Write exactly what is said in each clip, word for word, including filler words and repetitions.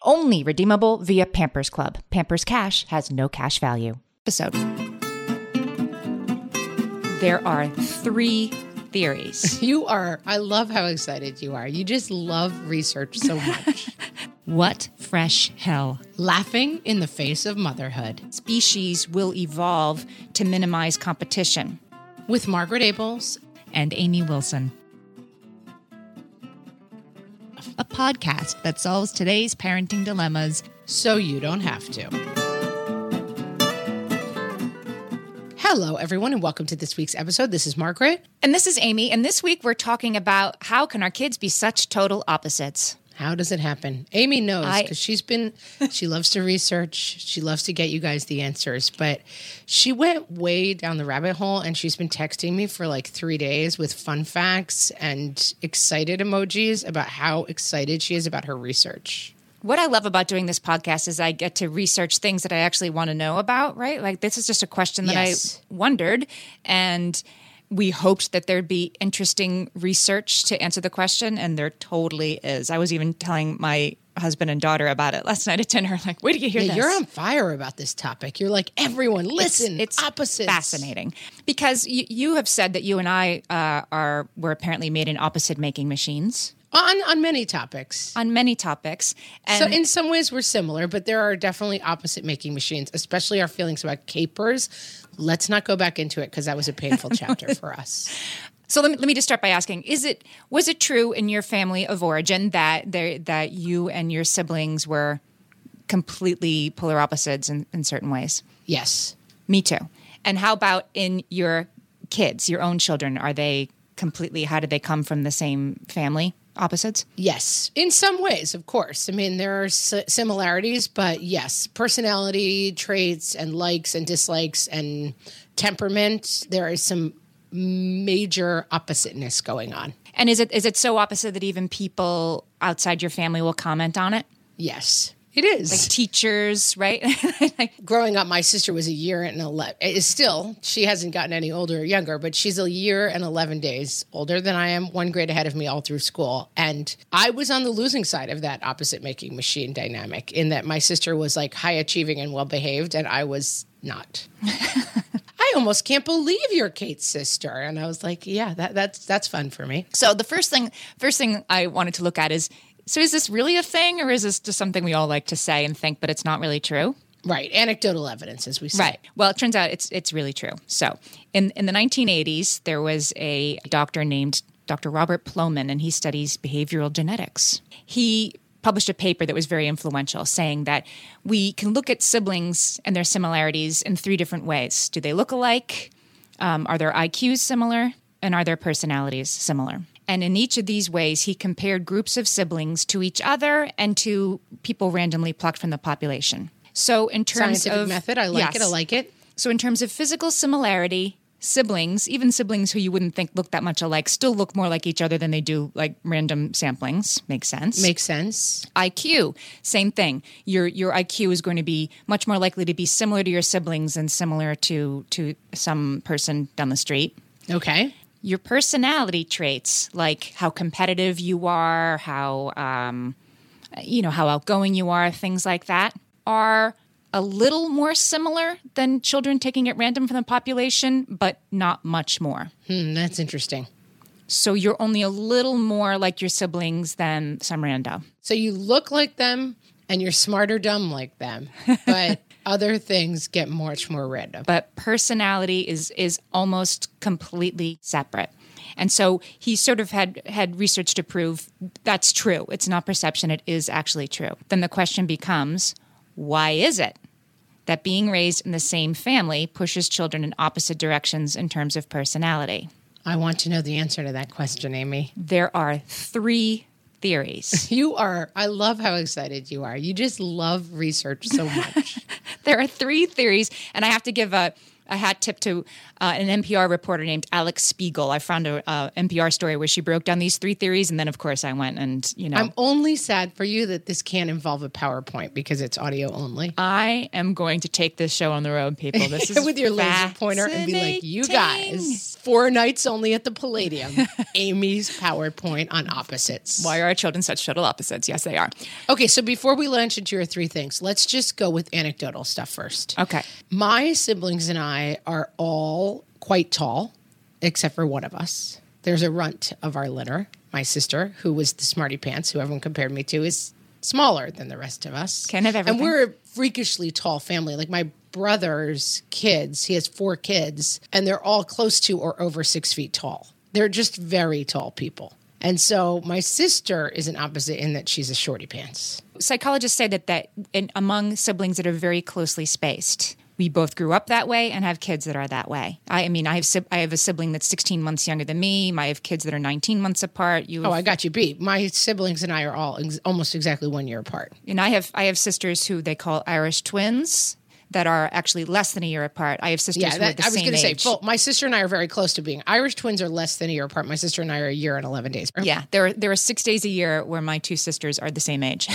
Only redeemable via Pampers Club. Pampers Cash has no cash value. Episode. There are three theories. You are, I love how excited you are. You just love research so much. What fresh hell? Laughing in the face of motherhood. Species will evolve to minimize competition. With Margaret Abels and Amy Wilson. A podcast that solves today's parenting dilemmas so you don't have to. Hello, everyone, and welcome to this week's episode. This is Margaret. And this is Amy. And this week we're talking about how can our kids be such total opposites? How does it happen? Amy knows because she's been, she loves to research. She loves to get you guys the answers. But she went way down the rabbit hole, and she's been texting me for like three days with fun facts and excited emojis about how excited she is about her research. What I love about doing this podcast is I get to research things that I actually want to know about, right? Like this is just a question that yes. I wondered, and we hoped that there'd be interesting research to answer the question, and there totally is. I was even telling my husband and daughter about it last night at dinner. Like, where do you hear yeah, this? You're on fire about this topic. You're like, everyone, listen, it's, it's opposites. Fascinating. Because you, you have said that you and I uh, are were apparently made in opposite-making machines. On on many topics. On many topics. And so in some ways we're similar, but there are definitely opposite-making machines, especially our feelings about capers. Let's not go back into it because that was a painful chapter for us. So let me, let me just start by asking, is it was it true in your family of origin that there, that you and your siblings were completely polar opposites in, in certain ways? Yes. Me too. And how about in your kids, your own children? Are they completely, how did they come from the same family? Opposites? Yes. In some ways, of course. I mean, there are s- similarities, but yes, personality traits and likes and dislikes and temperament, there is some major oppositeness going on. And is it is it so opposite that even people outside your family will comment on it? Yes. It is. Like teachers, right? Like, growing up, my sister was a year and eleven. Is still, she hasn't gotten any older or younger, but she's a year and eleven days older than I am, one grade ahead of me all through school. And I was on the losing side of that opposite-making machine dynamic in that my sister was like high-achieving and well-behaved, and I was not. I almost can't believe you're Kate's sister. And I was like, yeah, that, that's that's fun for me. So the first thing, first thing I wanted to look at is, so is this really a thing, or is this just something we all like to say and think, but it's not really true? Right. Anecdotal evidence, as we say. Right. Well, it turns out it's it's really true. So in, in the nineteen eighties, there was a doctor named Doctor Robert Plomin, and he studies behavioral genetics. He published a paper that was very influential, saying that we can look at siblings and their similarities in three different ways. Do they look alike? Um, are their I Qs similar? And are their personalities similar? And in each of these ways, he compared groups of siblings to each other and to people randomly plucked from the population. So in terms Scientific of... method, I like yes. it, I like it. So in terms of physical similarity, siblings, even siblings who you wouldn't think look that much alike, still look more like each other than they do like random samplings. Makes sense. Makes sense. I Q, same thing. Your your I Q is going to be much more likely to be similar to your siblings than similar to to some person down the street. Okay. Your personality traits, like how competitive you are, how um, you know how outgoing you are, things like that, are a little more similar than children taking at random from the population, but not much more. Hmm, that's interesting. So you're only a little more like your siblings than some rando. So you look like them and you're smart or dumb like them, but other things get much more random. But personality is is almost completely separate. And so he sort of had, had research to prove that's true. It's not perception. It is actually true. Then the question becomes, why is it that being raised in the same family pushes children in opposite directions in terms of personality? I want to know the answer to that question, Amy. There are three theories. You are, I love how excited you are. You just love research so much. There are three theories, and I have to give a a hat tip to uh, an N P R reporter named Alix Spiegel. I found an uh, N P R story where she broke down these three theories, and then, of course, I went and, you know. I'm only sad for you that this can't involve a PowerPoint because it's audio only. I am going to take this show on the road, people. This is with your laser pointer and be like, you guys, four nights only at the Palladium, Amy's PowerPoint on opposites. Why are our children such total opposites? Yes, they are. Okay, so before we launch into your three things, let's just go with anecdotal stuff first. Okay. My siblings and I are all quite tall, except for one of us. There's a runt of our litter. My sister, who was the smarty pants, who everyone compared me to, is smaller than the rest of us. Kind of everything. And we're a freakishly tall family. Like my brother's kids, he has four kids, and they're all close to or over six feet tall. They're just very tall people. And so my sister is an opposite in that she's a shorty pants. Psychologists say that, that in, among siblings that are very closely spaced, we both grew up that way and have kids that are that way. I, I mean, I have I have a sibling that's sixteen months younger than me. I have kids that are nineteen months apart. You have, oh, I got you beat. My siblings and I are all ex- almost exactly one year apart. And I have I have sisters who they call Irish twins that are actually less than a year apart. I have sisters yeah, who that, are the I same age. I was going to say, well, my sister and I are very close to being. Irish twins are less than a year apart. My sister and I are a year and eleven days apart. Yeah, there are, there are six days a year where my two sisters are the same age.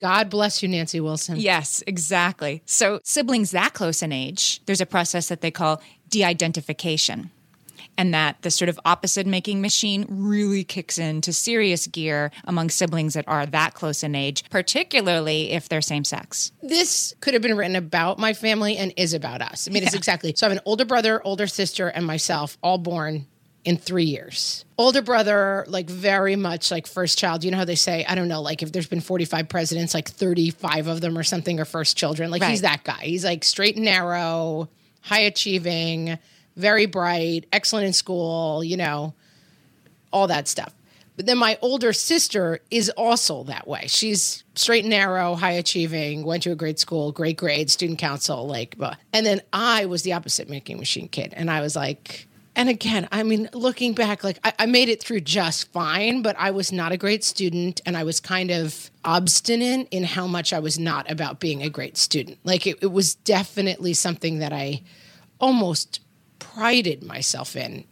God bless you, Nancy Wilson. Yes, exactly. So siblings that close in age, there's a process that they call de-identification. And that the sort of opposite-making machine really kicks into serious gear among siblings that are that close in age, particularly if they're same-sex. This could have been written about my family and is about us. I mean, yeah. It's exactly. So I have an older brother, older sister, and myself, all born in three years. Older brother, like very much like first child. You know how they say, I don't know, like if there's been forty-five presidents, like thirty-five of them or something are first children. Like right. He's that guy. He's like straight and narrow, high-achieving, very bright, excellent in school, you know, all that stuff. But then my older sister is also that way. She's straight and narrow, high achieving, went to a great school, great grades, student council, like, blah. And then I was the opposite making machine kid. And I was like, and again, I mean, looking back, like I, I made it through just fine, but I was not a great student. And I was kind of obstinate in how much I was not about being a great student. Like it, it was definitely something that I almost prided myself in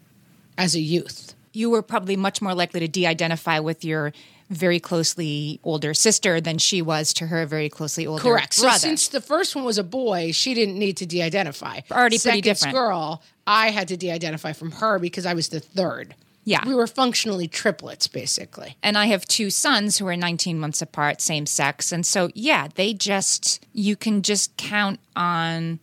as a youth. You were probably much more likely to de-identify with your very closely older sister than she was to her very closely older Correct. brother. Correct. So since the first one was a boy, she didn't need to de-identify. Already Second pretty different. Girl, I had to de-identify from her because I was the third. Yeah. We were functionally triplets, basically. And I have two sons who are nineteen months apart, same sex. And so, yeah, they just, you can just count on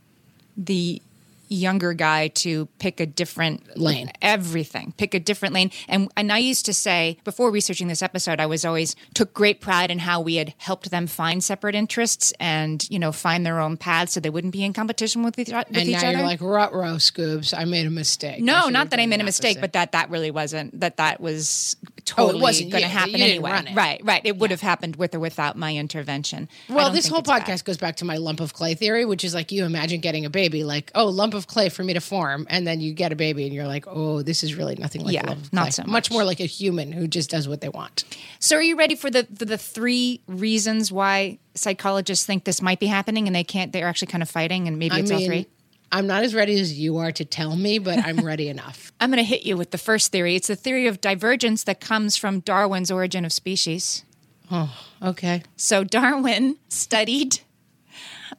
the younger guy to pick a different lane, everything, pick a different lane. And and I used to say, before researching this episode, I was always took great pride in how we had helped them find separate interests and, you know, find their own paths so they wouldn't be in competition with each, with and each other. And now you're like, ruh-roh, Scoobs, I made a mistake. No, not that I made a mistake, but that that really wasn't, that that was totally going to happen anyway. Right, right. It would have happened with or without my intervention. Well, this whole podcast goes back to my lump of clay theory, which is like you imagine getting a baby, like, oh, lump of clay for me to form, and then you get a baby and you're like, oh, this is really nothing like yeah, love of clay. Not so much. Much more like a human who just does what they want. So are you ready for the for the three reasons why psychologists think this might be happening and they can't, they're actually kind of fighting and maybe I it's mean, all three? I'm not as ready as you are to tell me, but I'm ready enough. I'm going to hit you with the first theory. It's the theory of divergence that comes from Darwin's Origin of Species. Oh, okay. So Darwin studied...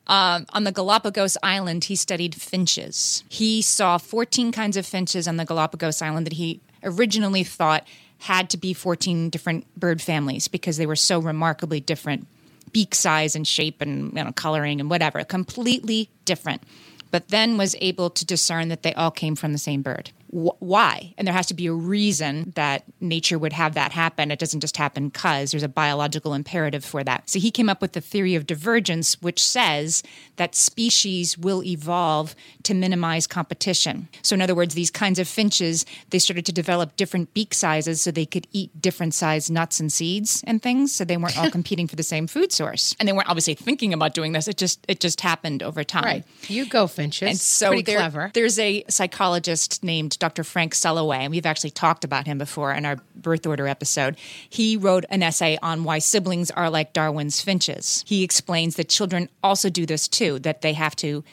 Um, on the Galapagos Island, he studied finches. He saw fourteen kinds of finches on the Galapagos Island that he originally thought had to be fourteen different bird families because they were so remarkably different, beak size and shape and, you know, coloring and whatever, completely different. But then was able to discern that they all came from the same bird. wh- why? And there has to be a reason that nature would have that happen. It doesn't just happen because there's a biological imperative for that. So he came up with the theory of divergence, which says that species will evolve to minimize competition. So in other words, these kinds of finches, they started to develop different beak sizes so they could eat different sized nuts and seeds and things. So they weren't all competing for the same food source. And they weren't obviously thinking about doing this. It just it just happened over time. Right. You go, finches. And so pretty there, clever. There's a psychologist named Doctor Frank Sulloway, and we've actually talked about him before in our birth order episode. He wrote an essay on why siblings are like Darwin's finches. He explains that children also do this too, that they have to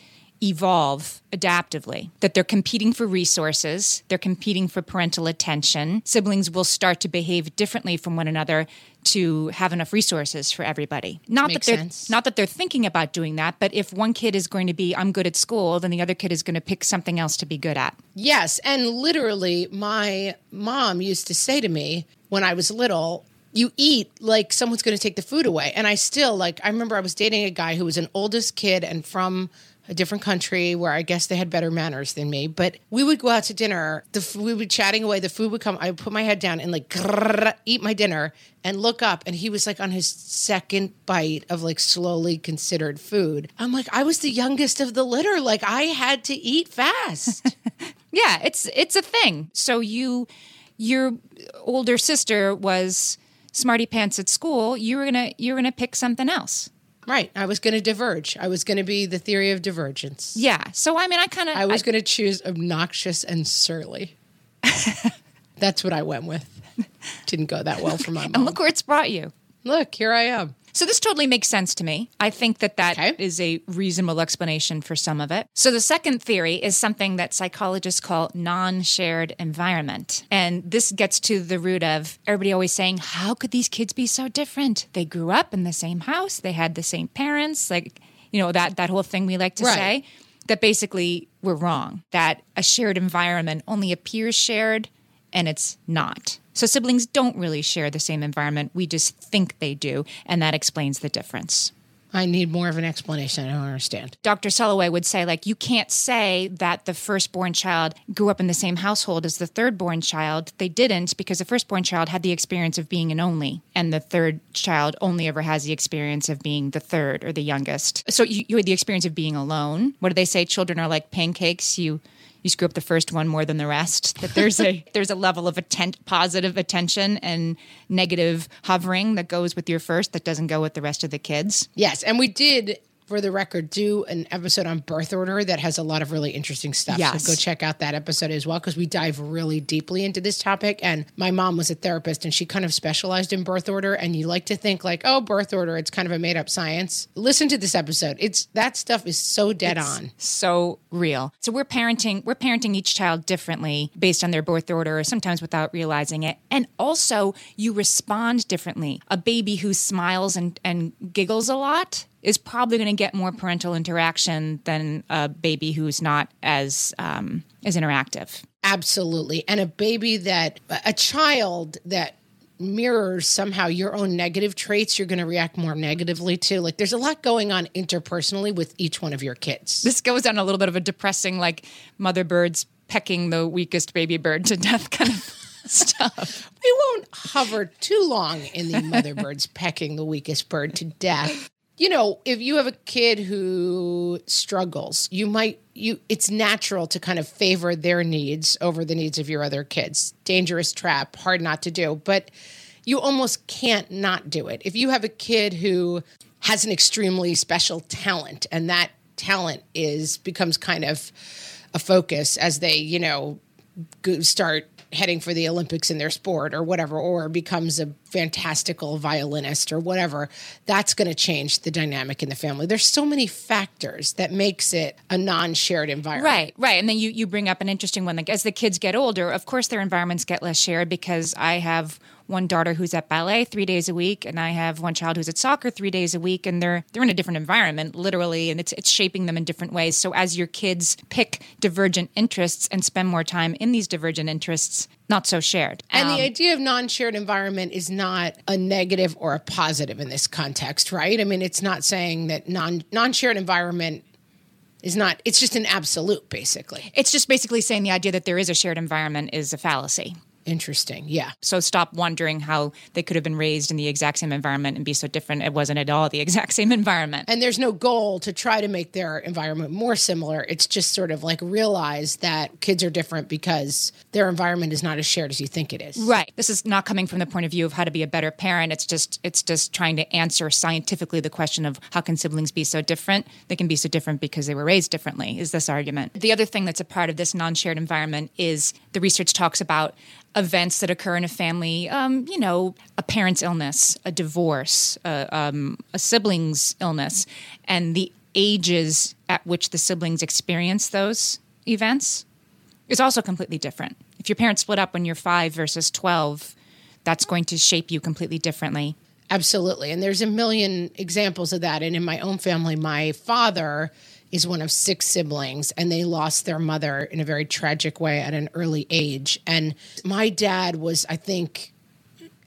evolve adaptively, that they're competing for resources, they're competing for parental attention. Siblings will start to behave differently from one another to have enough resources for everybody. Not Makes that they're sense. Not that they're thinking about doing that, but if one kid is going to be, I'm good at school, then the other kid is going to pick something else to be good at. Yes, and literally my mom used to say to me when I was little, you eat like someone's going to take the food away. And I still, like, I remember I was dating a guy who was an oldest kid and from a different country where I guess they had better manners than me. But we would go out to dinner. The, we would be chatting away. The food would come. I would put my head down and like grrr, eat my dinner and look up. And he was like on his second bite of like slowly considered food. I'm like, I was the youngest of the litter. Like I had to eat fast. Yeah, it's it's a thing. So you, your older sister was smarty pants at school. You were gonna you were gonna pick something else. Right. I was going to diverge. I was going to be the theory of divergence. Yeah. So, I mean, I kind of... I was going to choose obnoxious and surly. That's what I went with. Didn't go that well for my mom. And look where it's brought you. Look, here I am. So this totally makes sense to me. I think that that okay. is a reasonable explanation for some of it. So the second theory is something that psychologists call non-shared environment. And this gets to the root of everybody always saying, how could these kids be so different? They grew up in the same house. They had the same parents. Like, you know, that, that whole thing we like to right. say, that basically we're wrong, that a shared environment only appears shared and it's not. So siblings don't really share the same environment. We just think they do, and that explains the difference. I need more of an explanation. I don't understand. Doctor Sulloway would say, like, you can't say that the firstborn child grew up in the same household as the thirdborn child. They didn't, because the firstborn child had the experience of being an only, and the third child only ever has the experience of being the third or the youngest. So you, you had the experience of being alone. What do they say? Children are like pancakes. You... You screw up the first one more than the rest, that there's a there's a level of atten- positive attention and negative hovering that goes with your first that doesn't go with the rest of the kids. Yes, and we did, for the record, do an episode on birth order that has a lot of really interesting stuff. Yes. So go check out that episode as well, because we dive really deeply into this topic. And my mom was a therapist and she kind of specialized in birth order. And you like to think like, oh, birth order, it's kind of a made up science. Listen to this episode. It's that stuff is so dead it's on. So real. So we're parenting, we're parenting each child differently based on their birth order, or sometimes without realizing it. And also you respond differently. A baby who smiles and, and giggles a lot is probably going to get more parental interaction than a baby who's not as um, as interactive. Absolutely. And a baby that, a child that mirrors somehow your own negative traits, you're going to react more negatively to. Like there's a lot going on interpersonally with each one of your kids. This goes on a little bit of a depressing, like mother birds pecking the weakest baby bird to death kind of stuff. We won't hover too long in the mother birds pecking the weakest bird to death. You know, if you have a kid who struggles, you might, you, it's natural to kind of favor their needs over the needs of your other kids. Dangerous trap, hard not to do, but you almost can't not do it. If you have a kid who has an extremely special talent and that talent is, becomes kind of a focus as they, you know, start heading for the Olympics in their sport or whatever, or becomes a fantastical violinist or whatever, that's going to change the dynamic in the family. There's so many factors that makes it a non-shared environment. Right, right. And then you, you bring up an interesting one. Like as the kids get older, of course their environments get less shared, because I have one daughter who's at ballet three days a week, and I have one child who's at soccer three days a week, and they're they're in a different environment, literally, and it's it's shaping them in different ways. So as your kids pick divergent interests and spend more time in these divergent interests, not so shared. And um, the idea of non-shared environment is not a negative or a positive in this context, right? I mean, it's not saying that non non-shared environment is not, it's just an absolute, basically. It's just basically saying the idea that there is a shared environment is a fallacy. Interesting. Yeah. So stop wondering how they could have been raised in the exact same environment and be so different. It wasn't at all the exact same environment. And there's no goal to try to make their environment more similar. It's just sort of like realize that kids are different because their environment is not as shared as you think it is. Right. This is not coming from the point of view of how to be a better parent. It's just it's just trying to answer scientifically the question of how can siblings be so different? They can be so different because they were raised differently, is this argument. The other thing that's a part of this non-shared environment is the research talks about events that occur in a family, um, you know, a parent's illness, a divorce, uh, um, a sibling's illness, and the ages at which the siblings experience those events is also completely different. If your parents split up when you're five versus twelve, that's going to shape you completely differently. Absolutely. And there's a million examples of that. And in my own family, my father is one of six siblings, and they lost their mother in a very tragic way at an early age. And my dad was, I think,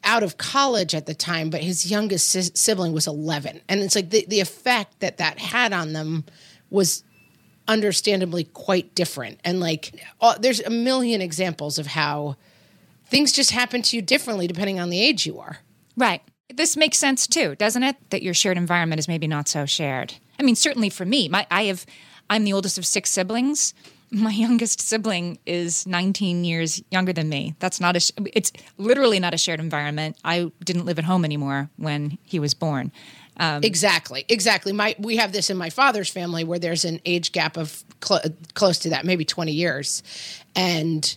out of college at the time, but his youngest si- sibling was eleven. And it's like the, the effect that that had on them was understandably quite different. And like, all, there's a million examples of how things just happen to you differently depending on the age you are. Right. This makes sense too, doesn't it? That your shared environment is maybe not so shared. I mean, certainly for me, my I have, I'm the oldest of six siblings. My youngest sibling is nineteen years younger than me. That's not a, it's literally not a shared environment. I didn't live at home anymore when he was born. Um, exactly, exactly. My we have this in my father's family where there's an age gap of cl- close to that, maybe twenty years, and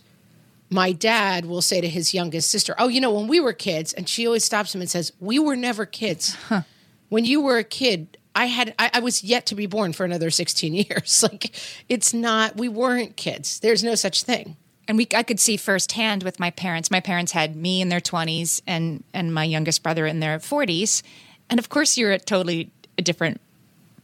my dad will say to his youngest sister, "Oh, you know, when we were kids," and she always stops him and says, "We were never kids. Huh. When you were a kid, I had I, I was yet to be born for another sixteen years. Like, it's not, we weren't kids. There's no such thing." And we I could see firsthand with my parents. My parents had me in their twenties and and my youngest brother in their forties. And of course, you're a totally different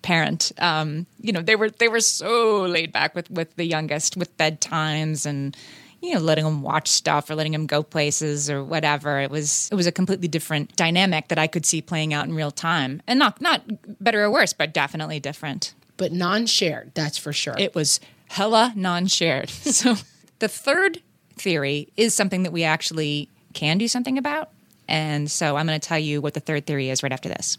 parent. Um, you know, they were they were so laid back with with the youngest, with bedtimes and, you know, letting him watch stuff or letting him go places or whatever. It was it was a completely different dynamic that I could see playing out in real time. And not not better or worse, but definitely different. But non-shared, that's for sure. It was hella non-shared. So the third theory is something that we actually can do something about. And so I'm going to tell you what the third theory is right after this.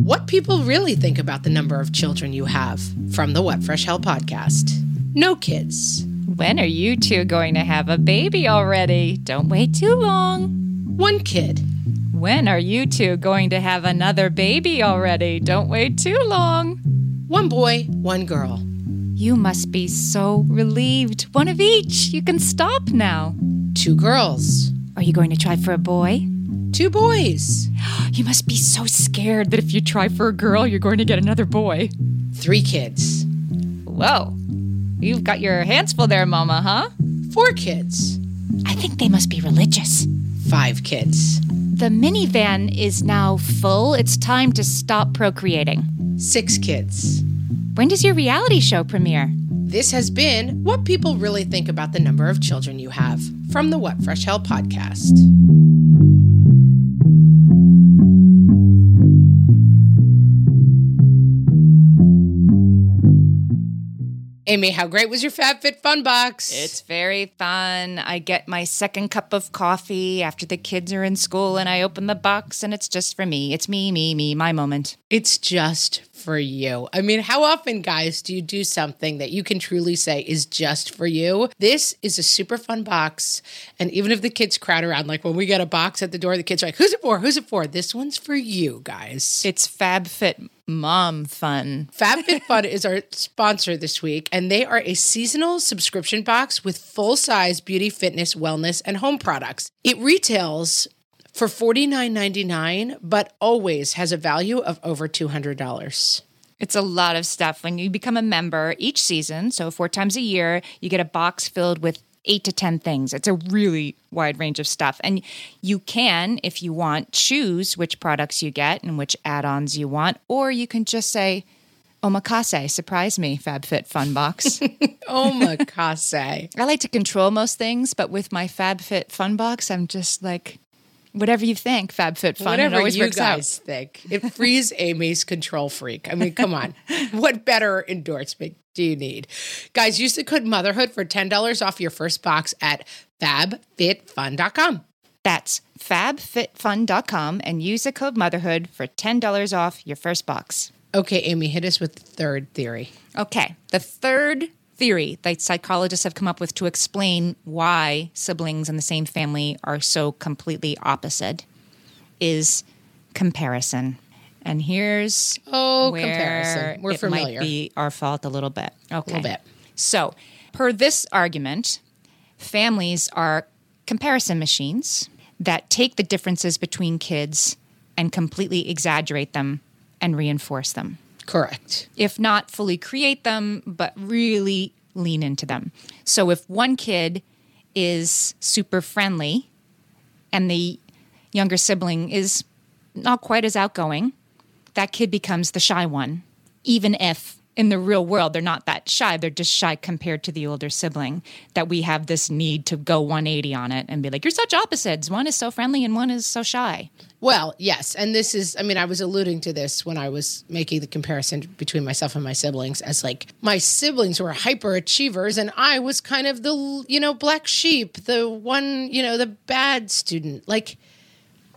What people really think about the number of children you have from the What Fresh Hell podcast. No kids. When are you two going to have a baby already? Don't wait too long. One kid. When are you two going to have another baby already? Don't wait too long. One boy, one girl. You must be so relieved. One of each. You can stop now. Two girls. Are you going to try for a boy? Two boys. You must be so scared that if you try for a girl, you're going to get another boy. Three kids. Whoa. You've got your hands full there, Mama, huh? Four kids. I think they must be religious. Five kids. The minivan is now full. It's time to stop procreating. Six kids. When does your reality show premiere? This has been What People Really Think About the Number of Children You Have from the What Fresh Hell podcast. Amy, how great was your FabFitFun box? It's very fun. I get my second cup of coffee after the kids are in school and I open the box and it's just for me. It's me, me, me, my moment. It's just for you. I mean, how often, guys, do you do something that you can truly say is just for you? This is a super fun box. And even if the kids crowd around, like when we get a box at the door, the kids are like, who's it for? Who's it for? This one's for you, guys. It's FabFit Mom Fun. FabFitFun is our sponsor this week, and they are a seasonal subscription box with full-size beauty, fitness, wellness, and home products. It retails for forty-nine ninety-nine, but always has a value of over two hundred dollars. It's a lot of stuff. When you become a member each season, so four times a year, you get a box filled with eight to ten things. It's a really wide range of stuff. And you can, if you want, choose which products you get and which add-ons you want. Or you can just say, omakase, surprise me, FabFitFun box. Omakase. I like to control most things, but with my FabFitFun box, I'm just like, whatever you think, FabFitFun. Whatever it always you works guys out. Think. It frees Amy's control freak. I mean, come on. What better endorsement do you need? Guys, use the code motherhood for ten dollars off your first box at fab fit fun dot com. That's fab fit fun dot com and use the code motherhood for ten dollars off your first box. Okay, Amy, hit us with the third theory. Okay, the third theory that psychologists have come up with to explain why siblings in the same family are so completely opposite is comparison. And here's oh, where comparison. We're it familiar. Might be our fault a little bit. Okay. A little bit. So, per this argument, families are comparison machines that take the differences between kids and completely exaggerate them and reinforce them. Correct. If not fully create them, but really lean into them. So if one kid is super friendly and the younger sibling is not quite as outgoing, that kid becomes the shy one, even if in the real world they're not that shy. They're just shy compared to the older sibling, that we have this need to go one eighty on it and be like, you're such opposites. One is so friendly and one is so shy. Well, yes. And this is, I mean, I was alluding to this when I was making the comparison between myself and my siblings as like, my siblings were hyperachievers and I was kind of the, you know, black sheep, the one, you know, the bad student. Like,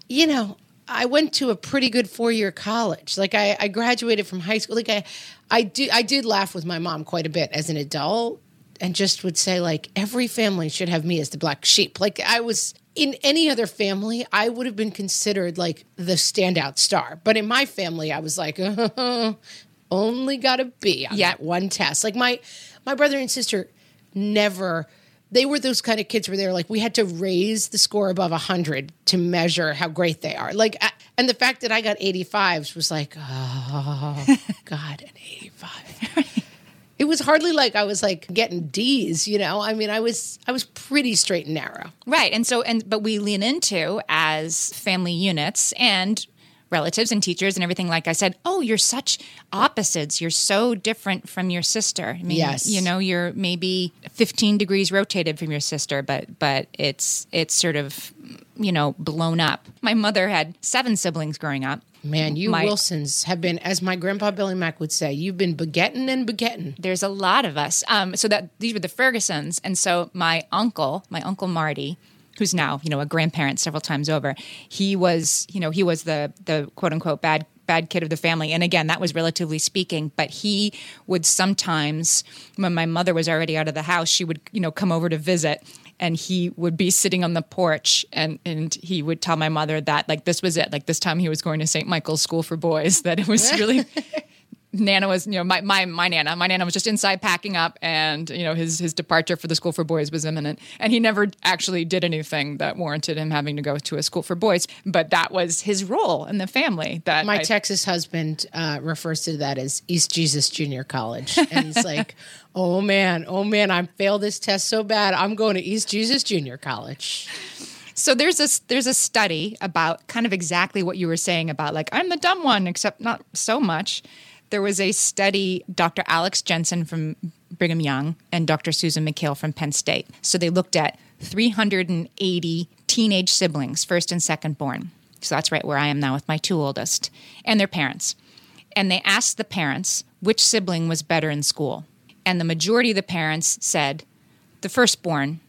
you know, I went to a pretty good four-year college. Like, I, I graduated from high school. Like, I, I, do, I did laugh with my mom quite a bit as an adult and just would say, like, every family should have me as the black sheep. Like, I was... In any other family, I would have been considered like the standout star. But in my family, I was like, oh, only got a B on yeah. that one test. Like my my brother and sister never, they were those kind of kids where they were like, we had to raise the score above one hundred to measure how great they are. Like, I, and the fact that I got eighty-fives was like, oh, God, an eighty-five. It was hardly like I was like getting D's, you know? I mean, I was I was pretty straight and narrow. Right. And so and but we lean into as family units and relatives and teachers and everything, like I said, oh, you're such opposites. You're so different from your sister. I mean, yes. You know, you're maybe fifteen degrees rotated from your sister, but but it's it's sort of, you know, blown up. My mother had seven siblings growing up. Man, you my, Wilsons have been, as my grandpa Billy Mack would say, you've been begetting and begetting. There's a lot of us. Um, so that these were the Fergusons. And so my uncle, my uncle Marty, who's now, you know, a grandparent several times over, he was, you know, he was the the quote unquote bad bad kid of the family. And again, that was relatively speaking, but he would sometimes, when my mother was already out of the house, she would, you know, come over to visit. And he would be sitting on the porch and, and he would tell my mother that, like, this was it. Like, this time he was going to Saint Michael's School for Boys, that it was really – Nana was, you know, my, my my Nana, my Nana was just inside packing up, and, you know, his his departure for the School for Boys was imminent. And he never actually did anything that warranted him having to go to a School for Boys, but that was his role in the family. That My I, Texas husband uh, refers to that as East Jesus Junior College. And it's like, oh man, oh man, I failed this test so bad, I'm going to East Jesus Junior College. So there's a, there's a study about kind of exactly what you were saying about, like, I'm the dumb one, except not so much. There was a study, Doctor Alex Jensen from Brigham Young and Doctor Susan McHale from Penn State. So they looked at three hundred eighty teenage siblings, first and second born. So that's right where I am now with my two oldest, and their parents. And they asked the parents which sibling was better in school. And the majority of the parents said the firstborn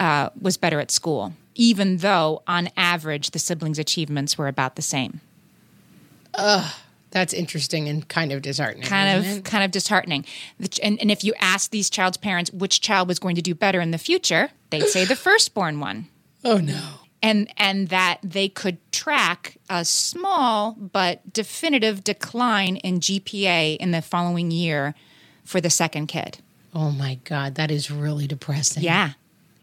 uh, was better at school, even though on average the siblings' achievements were about the same. Ugh. That's interesting and kind of disheartening. Kind of, kind of disheartening. And, and if you ask these child's parents which child was going to do better in the future, they'd say the firstborn one. Oh no! And and that they could track a small but definitive decline in G P A in the following year for the second kid. Oh my God, that is really depressing. Yeah,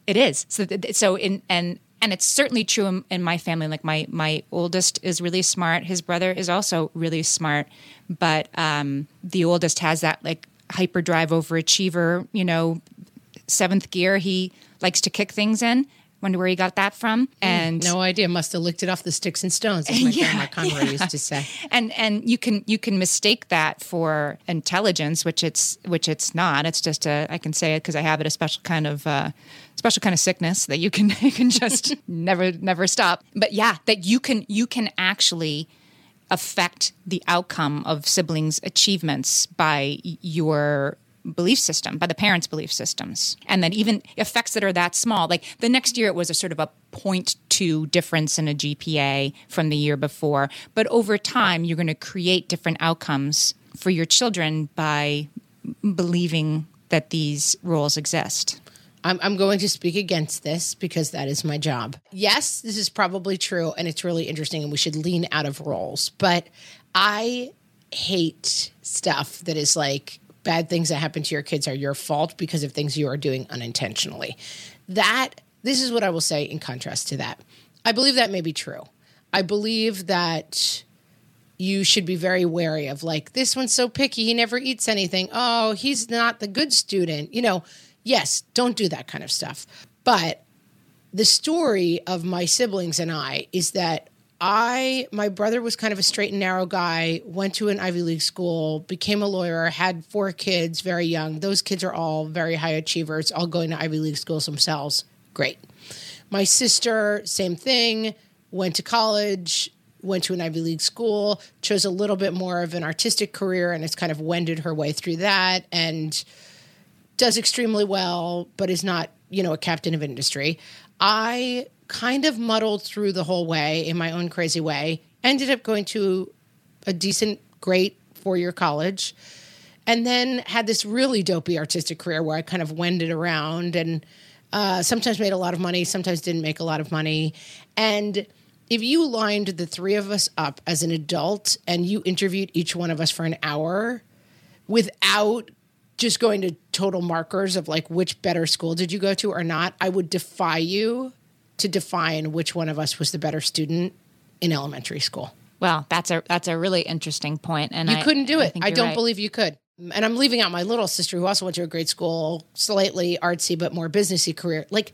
it is. So so in and. And it's certainly true in, in my family. Like my, my oldest is really smart. His brother is also really smart. But um, the oldest has that, like, hyperdrive overachiever, you know, seventh gear. He likes to kick things in. Wonder where he got that from. And no idea. Must have licked it off the sticks and stones, as my yeah, grandma Conroy yeah. used to say. And and you can you can mistake that for intelligence, which it's which it's not. It's just a I can say it because I have it a special kind of uh, special kind of sickness that you can you can just never never stop. But yeah, that you can you can actually affect the outcome of siblings' achievements by your belief system, by the parents' belief systems. And then even effects that are that small, like the next year it was a sort of a zero point two difference in a G P A from the year before. But over time, you're going to create different outcomes for your children by believing that these rules exist. I'm, I'm going to speak against this because that is my job. Yes, this is probably true, and it's really interesting, and we should lean out of roles. But I hate stuff that is like, bad things that happen to your kids are your fault because of things you are doing unintentionally. That, this is what I will say in contrast to that. I believe that may be true. I believe that you should be very wary of, like, this one's so picky, he never eats anything. Oh, he's not the good student. You know, yes, don't do that kind of stuff. But the story of my siblings and I is that I, my brother was kind of a straight and narrow guy, went to an Ivy League school, became a lawyer, had four kids, very young. Those kids are all very high achievers, all going to Ivy League schools themselves. Great. My sister, same thing, went to college, went to an Ivy League school, chose a little bit more of an artistic career, and has kind of wended her way through that and does extremely well, but is not, you know, a captain of industry. I kind of muddled through the whole way in my own crazy way, ended up going to a decent, great four-year college, and then had this really dopey artistic career where I kind of wended around and uh, sometimes made a lot of money, sometimes didn't make a lot of money. And if you lined the three of us up as an adult and you interviewed each one of us for an hour without just going to total markers of, like, which better school did you go to or not, I would defy you to define which one of us was the better student in elementary school. Well, that's a that's a really interesting point. And you I, couldn't do I, it. I, I don't right. believe you could. And I'm leaving out my little sister, who also went to a great school, slightly artsy, but more businessy career. Like,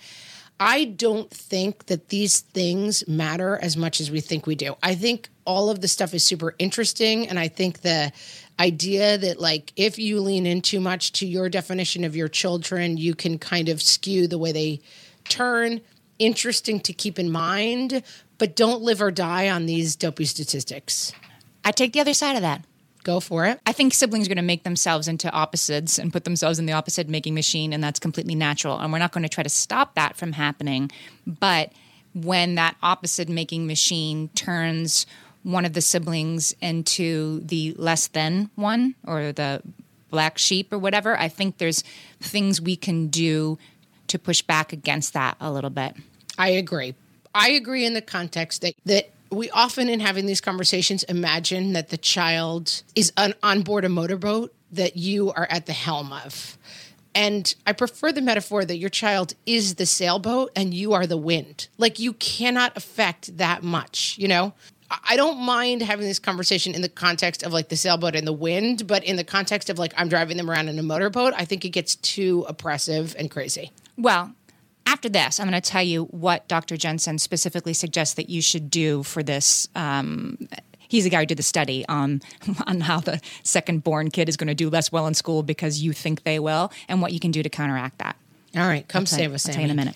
I don't think that these things matter as much as we think we do. I think all of the stuff is super interesting. And I think the idea that, like, if you lean in too much to your definition of your children, you can kind of skew the way they turn, interesting to keep in mind, but don't live or die on these dopey statistics. I take the other side of that. Go for it. I think siblings are going to make themselves into opposites and put themselves in the opposite making machine, and that's completely natural. And we're not going to try to stop that from happening. But when that opposite making machine turns one of the siblings into the less than one or the black sheep or whatever, I think there's things we can do to push back against that a little bit. I agree. I agree in the context that, that we often in having these conversations imagine that the child is on, on board a motorboat that you are at the helm of. And I prefer the metaphor that your child is the sailboat and you are the wind. Like you cannot affect that much, you know? I don't mind having this conversation in the context of like the sailboat and the wind, but in the context of like I'm driving them around in a motorboat, I think it gets too oppressive and crazy. Well, after this, I'm going to tell you what Doctor Jensen specifically suggests that you should do for this. Um, he's the guy who did the study on, on how the second born kid is going to do less well in school because you think they will, and what you can do to counteract that. All right. Come save us, Amy. I'll tell you in a minute.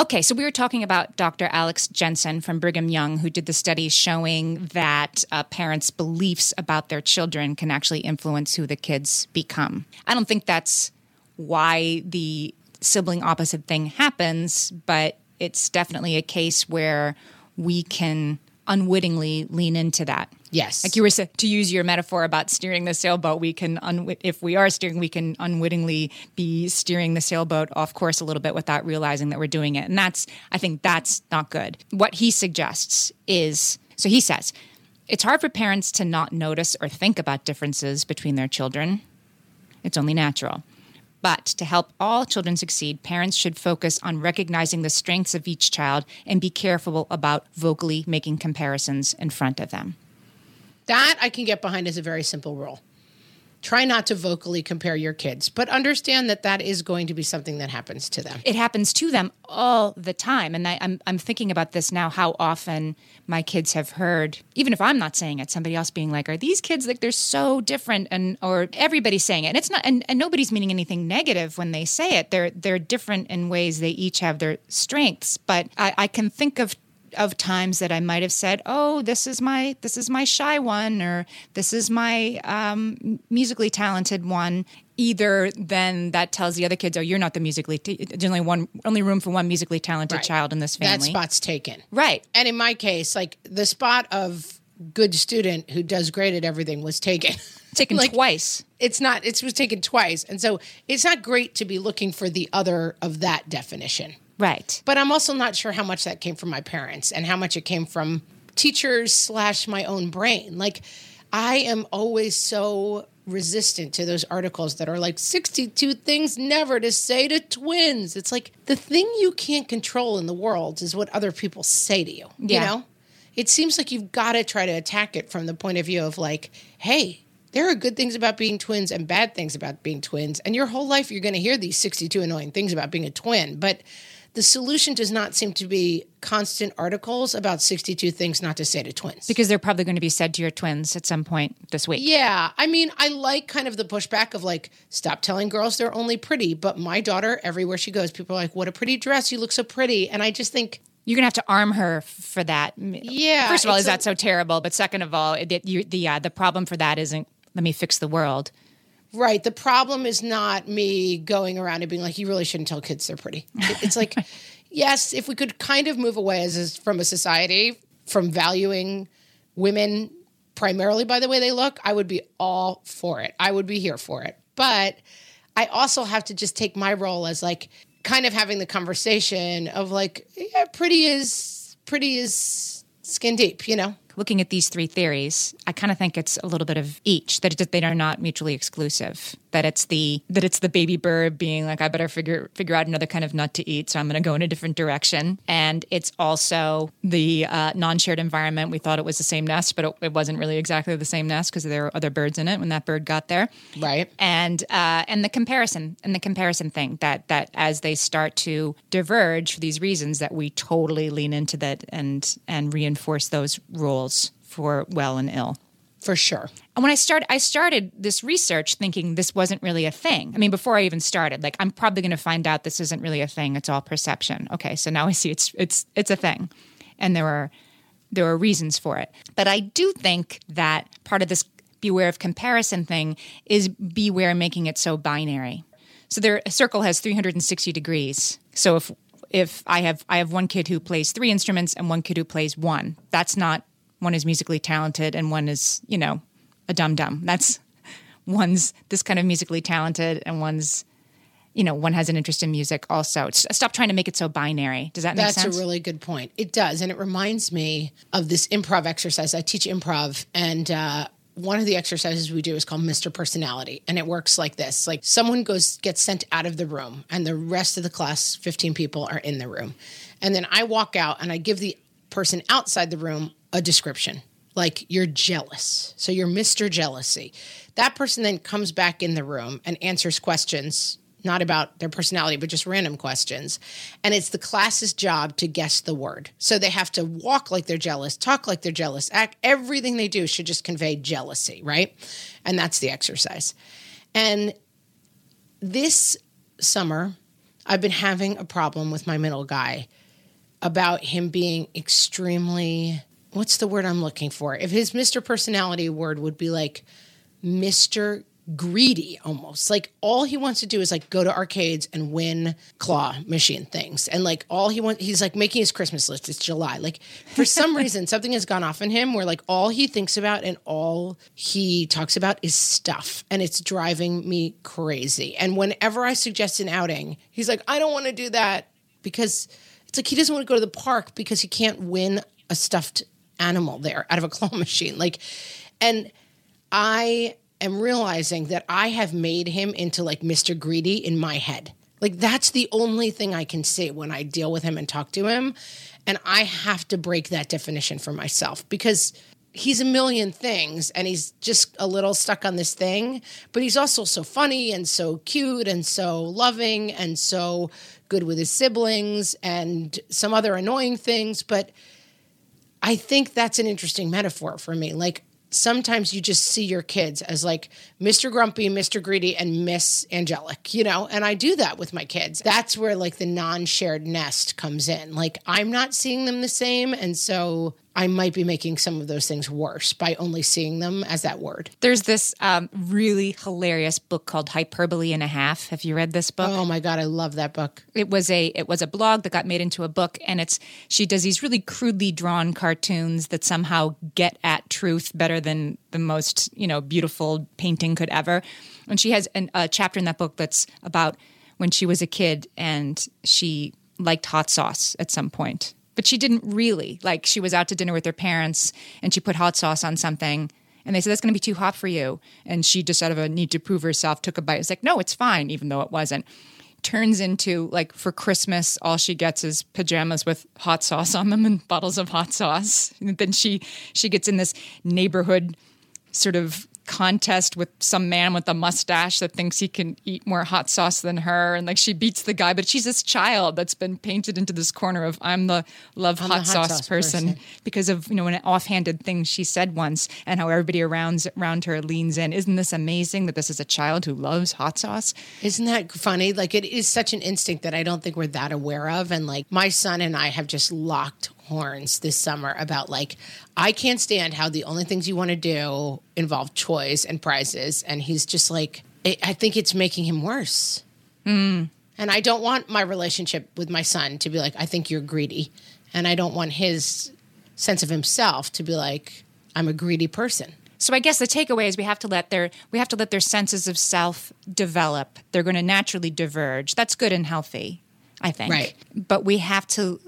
Okay, so we were talking about Doctor Alex Jensen from Brigham Young, who did the study showing that uh, parents' beliefs about their children can actually influence who the kids become. I don't think that's why the sibling opposite thing happens, but it's definitely a case where we can unwittingly lean into that. Yes. Like you were saying, to use your metaphor about steering the sailboat, we can, un- if we are steering, we can unwittingly be steering the sailboat off course a little bit without realizing that we're doing it. And that's, I think that's not good. What he suggests is, so he says, it's hard for parents to not notice or think about differences between their children. It's only natural. But to help all children succeed, parents should focus on recognizing the strengths of each child and be careful about vocally making comparisons in front of them. That I can get behind as a very simple rule. Try not to vocally compare your kids, but understand that that is going to be something that happens to them. It happens to them all the time. And I, I'm, I'm thinking about this now, how often my kids have heard, even if I'm not saying it, somebody else being like, are these kids, like they're so different, and or everybody's saying it. And it's not, and, and nobody's meaning anything negative when they say it. They're, they're different in ways. They each have their strengths, but I, I can think of of times that I might have said, oh, this is my this is my shy one, or this is my um, musically talented one. Either then that tells the other kids, oh, you're not the musically, t- there's only, one, only room for one musically talented right. child in this family. That spot's taken. Right. And in my case, like the spot of good student who does great at everything was taken. taken like, twice. It's not, it was taken twice. And so it's not great to be looking for the other of that definition. Right. But I'm also not sure how much that came from my parents and how much it came from teachers slash my own brain. Like, I am always so resistant to those articles that are like sixty-two things never to say to twins. It's like the thing you can't control in the world is what other people say to you. Yeah. You know, it seems like you've got to try to attack it from the point of view of like, hey, there are good things about being twins and bad things about being twins. And your whole life, you're going to hear these sixty-two annoying things about being a twin. But the solution does not seem to be constant articles about sixty-two things not to say to twins. Because they're probably going to be said to your twins at some point this week. Yeah. I mean, I like kind of the pushback of like, stop telling girls they're only pretty. But my daughter, everywhere she goes, people are like, what a pretty dress. You look so pretty. And I just think... You're going to have to arm her for that. Yeah. First of all, is a- that so terrible? But second of all, it, you, the uh, the problem for that isn't, let me fix the world. Right. The problem is not me going around and being like, you really shouldn't tell kids they're pretty. It's like, yes, if we could kind of move away as, as from a society from valuing women primarily by the way they look, I would be all for it. I would be here for it. But I also have to just take my role as like kind of having the conversation of like, yeah, pretty is pretty is skin deep, you know? Looking at these three theories, I kind of think it's a little bit of each, that it, they are not mutually exclusive, that it's the that it's the baby bird being like, I better figure figure out another kind of nut to eat, so I'm going to go in a different direction. And it's also the uh, non-shared environment. We thought it was the same nest, but it, it wasn't really exactly the same nest because there were other birds in it when that bird got there. Right. And uh, and the comparison, and the comparison thing, that, that as they start to diverge for these reasons, that we totally lean into that and and reinforce those rules for well and ill. For sure. And when I started, I started this research thinking this wasn't really a thing. I mean, before I even started, like, I'm probably going to find out this isn't really a thing. It's all perception. Okay, so now I see it's it's it's a thing. And there are, there are reasons for it. But I do think that part of this beware of comparison thing is beware making it so binary. So there, a circle has three hundred sixty degrees. So if if I have I have one kid who plays three instruments and one kid who plays one, that's not one is musically talented and one is, you know, a dum-dum. That's one's this kind of musically talented and one's, you know, one has an interest in music also. Stop trying to make it so binary. Does that make That's sense? That's a really good point. It does. And it reminds me of this improv exercise. I teach improv, and uh, one of the exercises we do is called Mister Personality. And it works like this. Like, someone goes gets sent out of the room and the rest of the class, fifteen people, are in the room. And then I walk out and I give the person outside the room a description, like, you're jealous. So you're Mister Jealousy. That person then comes back in the room and answers questions, not about their personality, but just random questions. And it's the class's job to guess the word. So they have to walk like they're jealous, talk like they're jealous, act, everything they do should just convey jealousy, right? And that's the exercise. And this summer, I've been having a problem with my middle guy about him being extremely... What's the word I'm looking for? If his Mister Personality word would be like Mister Greedy, almost. Like, all he wants to do is like go to arcades and win claw machine things. And like all he wants, he's like making his Christmas list. It's July. Like, for some reason, something has gone off in him where like all he thinks about and all he talks about is stuff. And it's driving me crazy. And whenever I suggest an outing, he's like, I don't want to do that, because it's like he doesn't want to go to the park because he can't win a stuffed animal there out of a claw machine. Like, and I am realizing that I have made him into like Mister Greedy in my head. Like, that's the only thing I can say when I deal with him and talk to him. And I have to break that definition for myself, because he's a million things and he's just a little stuck on this thing, but he's also so funny and so cute and so loving and so good with his siblings and some other annoying things. But I think that's an interesting metaphor for me. Like, sometimes you just see your kids as like Mister Grumpy, Mister Greedy, and Miss Angelic, you know? And I do that with my kids. That's where like the non-shared nest comes in. Like, I'm not seeing them the same. And so I might be making some of those things worse by only seeing them as that word. There's this um, really hilarious book called Hyperbole and a Half. Have you read this book? Oh my God, I love that book. It was a it was a blog that got made into a book, and it's she does these really crudely drawn cartoons that somehow get at truth better than the most, you know, beautiful painting could ever. And she has an, a chapter in that book that's about when she was a kid and she liked hot sauce at some point. But she didn't really. Like, she was out to dinner with her parents, and she put hot sauce on something. And they said, that's going to be too hot for you. And she just out of a need to prove herself took a bite. It's like, no, it's fine, even though it wasn't. Turns into, like, for Christmas, all she gets is pajamas with hot sauce on them and bottles of hot sauce. And then she, she gets in this neighborhood sort of contest with some man with a mustache that thinks he can eat more hot sauce than her, and like she beats the guy, but she's this child that's been painted into this corner of I'm the love I'm hot, the hot sauce, sauce person, person because of, you know, an offhanded thing she said once and how everybody around around her leans in. Isn't this amazing that this is a child who loves hot sauce? Isn't that funny? Like, it is such an instinct that I don't think we're that aware of. And like, my son and I have just locked horns this summer about like, I can't stand how the only things you want to do involve toys and prizes. And he's just like, I think it's making him worse. Mm. And I don't want my relationship with my son to be like, I think you're greedy. And I don't want his sense of himself to be like, I'm a greedy person. So I guess the takeaway is we have to let their we have to let their senses of self develop. They're going to naturally diverge. That's good and healthy, I think. Right. But we have to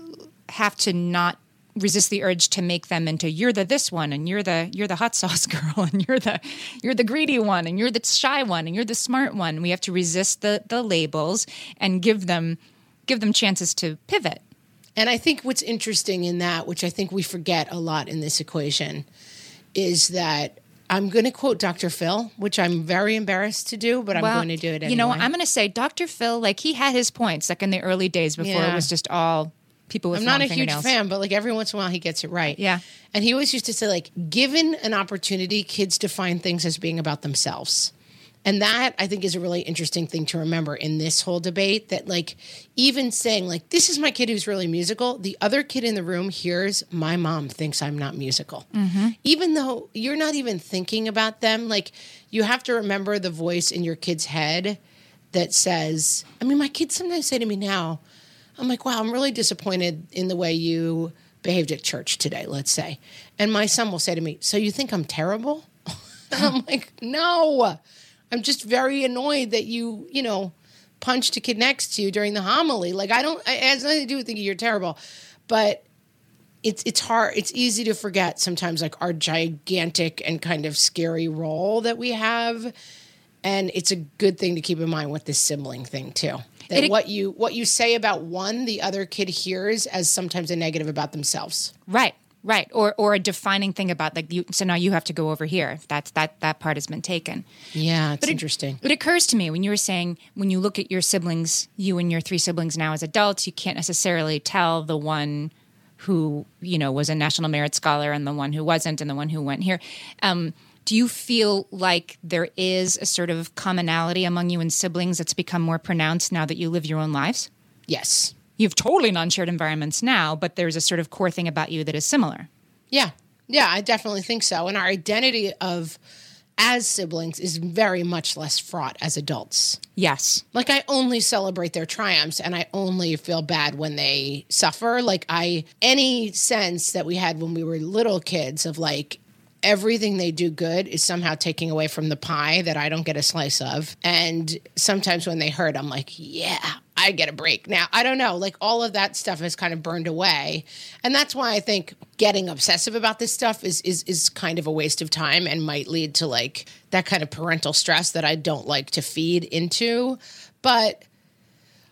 have to not resist the urge to make them into you're the this one and you're the you're the hot sauce girl and you're the you're the greedy one and you're the shy one and you're the smart one. We have to resist the the labels and give them give them chances to pivot. And I think what's interesting in that, which I think we forget a lot in this equation, is that I'm going to quote Doctor Phil, which I'm very embarrassed to do, but I'm well, going to do it anyway. You know, I'm going to say Doctor Phil, like, he had his points, like in the early days before yeah. it was just all people with I'm not a huge fan, but like every once in a while he gets it right. Yeah. And he always used to say, like, given an opportunity, kids define things as being about themselves. And that, I think, is a really interesting thing to remember in this whole debate, that like even saying like, this is my kid who's really musical, the other kid in the room hears my mom thinks I'm not musical. Mm-hmm. Even though you're not even thinking about them, like you have to remember the voice in your kid's head that says, I mean, my kids sometimes say to me now, I'm like, wow, I'm really disappointed in the way you behaved at church today, let's say. And my son will say to me, so you think I'm terrible? I'm like, no, I'm just very annoyed that you, you know, punched a kid next to you during the homily. Like, I don't, it has nothing to do with thinking you're terrible. But it's it's hard, it's easy to forget sometimes like our gigantic and kind of scary role that we have. And it's a good thing to keep in mind with this sibling thing too. That it, what you what you say about one, the other kid hears as sometimes a negative about themselves. Right, right. Or or a defining thing about like, you, so now you have to go over here. That's that that part has been taken. Yeah, it's but interesting. It, it occurs to me when you were saying, when you look at your siblings, you and your three siblings now as adults, you can't necessarily tell the one who, you know, was a National Merit Scholar and the one who wasn't and the one who went here. Um, do you feel like there is a sort of commonality among you and siblings that's become more pronounced now that you live your own lives? Yes. You have totally non-shared environments now, but there's a sort of core thing about you that is similar. Yeah. Yeah, I definitely think so. And our identity of as siblings is very much less fraught as adults. Yes. Like, I only celebrate their triumphs and I only feel bad when they suffer. Like, I, any sense that we had when we were little kids of like, everything they do good is somehow taking away from the pie that I don't get a slice of. And sometimes when they hurt, I'm like, yeah, I get a break now. I don't know. Like, all of that stuff has kind of burned away. And that's why I think getting obsessive about this stuff is is is kind of a waste of time and might lead to like that kind of parental stress that I don't like to feed into. But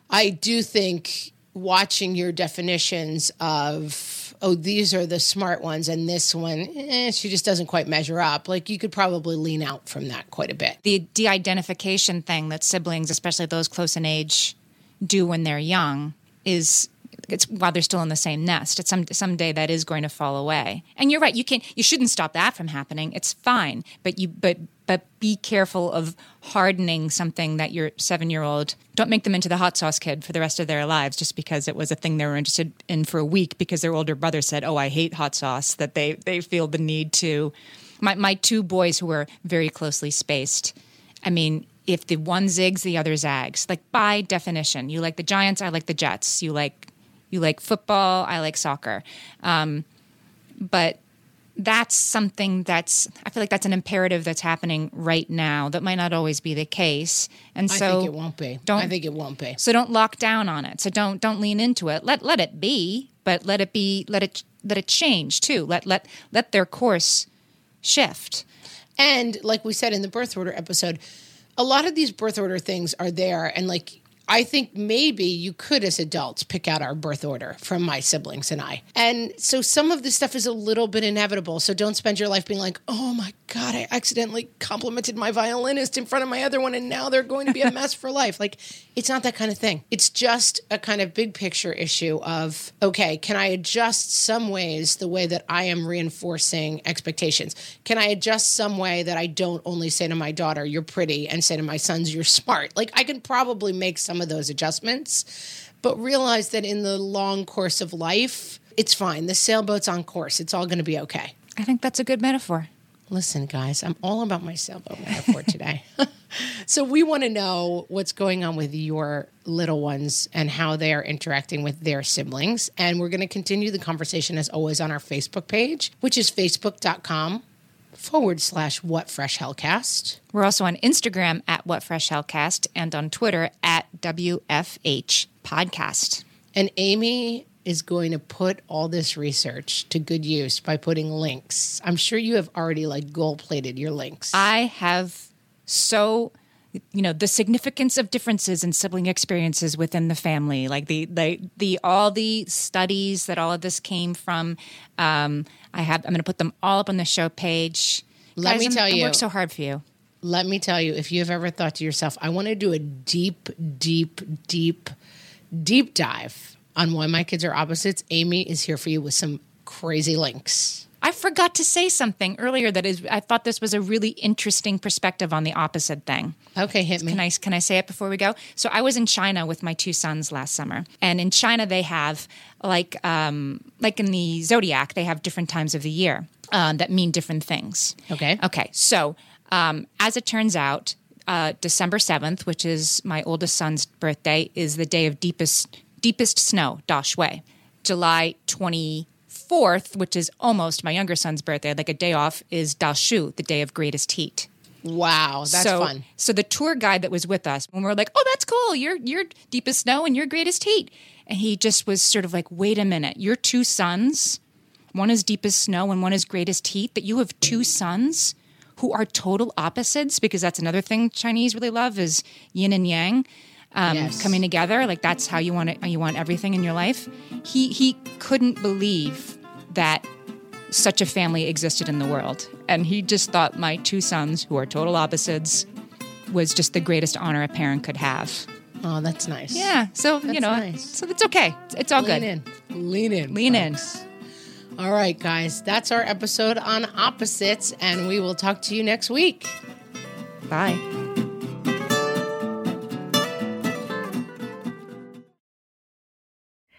I do think watching your definitions of, oh, these are the smart ones, and this one, eh, she just doesn't quite measure up. Like, you could probably lean out from that quite a bit. The de-identification thing that siblings, especially those close in age, do when they're young is it's while they're still in the same nest. It's some someday that is going to fall away. And you're right, you can you shouldn't stop that from happening. It's fine, but you but but be careful of hardening something that your seven-year-old, don't make them into the hot sauce kid for the rest of their lives just because it was a thing they were interested in for a week because their older brother said, "Oh, I hate hot sauce," that they they feel the need to. My my two boys who were very closely spaced. I mean, if the one zigs, the other zags. Like by definition, you like the Giants, I like the Jets. You like you like football, I like soccer. Um, but that's something that's I feel like that's an imperative that's happening right now that might not always be the case. And so I think it won't be. Don't, I think it won't be. So don't lock down on it. So don't don't lean into it. Let let it be, but let it be. Let it let it change too. Let let let their course shift. And like we said in the birth order episode, a lot of these birth order things are there. And like, I think maybe you could, as adults, pick out our birth order from my siblings and I. And so some of this stuff is a little bit inevitable. So don't spend your life being like, oh my God, I accidentally complimented my violinist in front of my other one. And now they're going to be a mess for life. Like, it's not that kind of thing. It's just a kind of big picture issue of, okay, can I adjust some ways the way that I am reinforcing expectations? Can I adjust some way that I don't only say to my daughter, you're pretty, and say to my sons, you're smart? Like, I can probably make some of those adjustments, but realize that in the long course of life, it's fine. The sailboat's on course. It's all going to be okay. I think that's a good metaphor. Listen, guys, I'm all about my sailboat metaphor today. So we want to know what's going on with your little ones and how they are interacting with their siblings. And we're going to continue the conversation, as always, on our Facebook page, which is facebook.com. forward slash What Fresh Hellcast. We're also on Instagram at What Fresh Hellcast and on Twitter at W F H Podcast. And Amy is going to put all this research to good use by putting links. I'm sure you have already like gold-plated your links. I have so... you know, the significance of differences in sibling experiences within the family, like the the, the all the studies that all of this came from. Um, I have I'm going to put them all up on the show page. Let Guys, me I'm, tell I'm you, I work so hard for you. Let me tell you, if you have ever thought to yourself, I want to do a deep, deep, deep, deep dive on why my kids are opposites, Amy is here for you with some crazy links. I forgot to say something earlier that is. I thought this was a really interesting perspective on the opposite thing. Okay, hit me. Can I, can I say it before we go? So I was in China with my two sons last summer. And in China, they have, like um, like in the Zodiac, they have different times of the year um, that mean different things. Okay. Okay, so um, as it turns out, uh, December seventh, which is my oldest son's birthday, is the day of deepest, deepest snow, Da Shui. July twentieth. Fourth, which is almost my younger son's birthday, like a day off, is Da Shu, the day of greatest heat. Wow, that's so fun. So the tour guide that was with us, when we were like, oh, that's cool, you're, you're deepest snow and your greatest heat. And he just was sort of like, wait a minute, your two sons, one is deepest snow and one is greatest heat, that you have two sons who are total opposites, because that's another thing Chinese really love is yin and yang. Um, yes. Coming together, like that's how you want it. You want everything in your life. He he couldn't believe that such a family existed in the world, and he just thought my two sons, who are total opposites, was just the greatest honor a parent could have. Oh, that's nice. Yeah. So that's you know, nice. So it's okay. It's, it's all Lean good. Lean in. Lean in. Lean folks. in. All right, guys. That's our episode on opposites, and we will talk to you next week. Bye.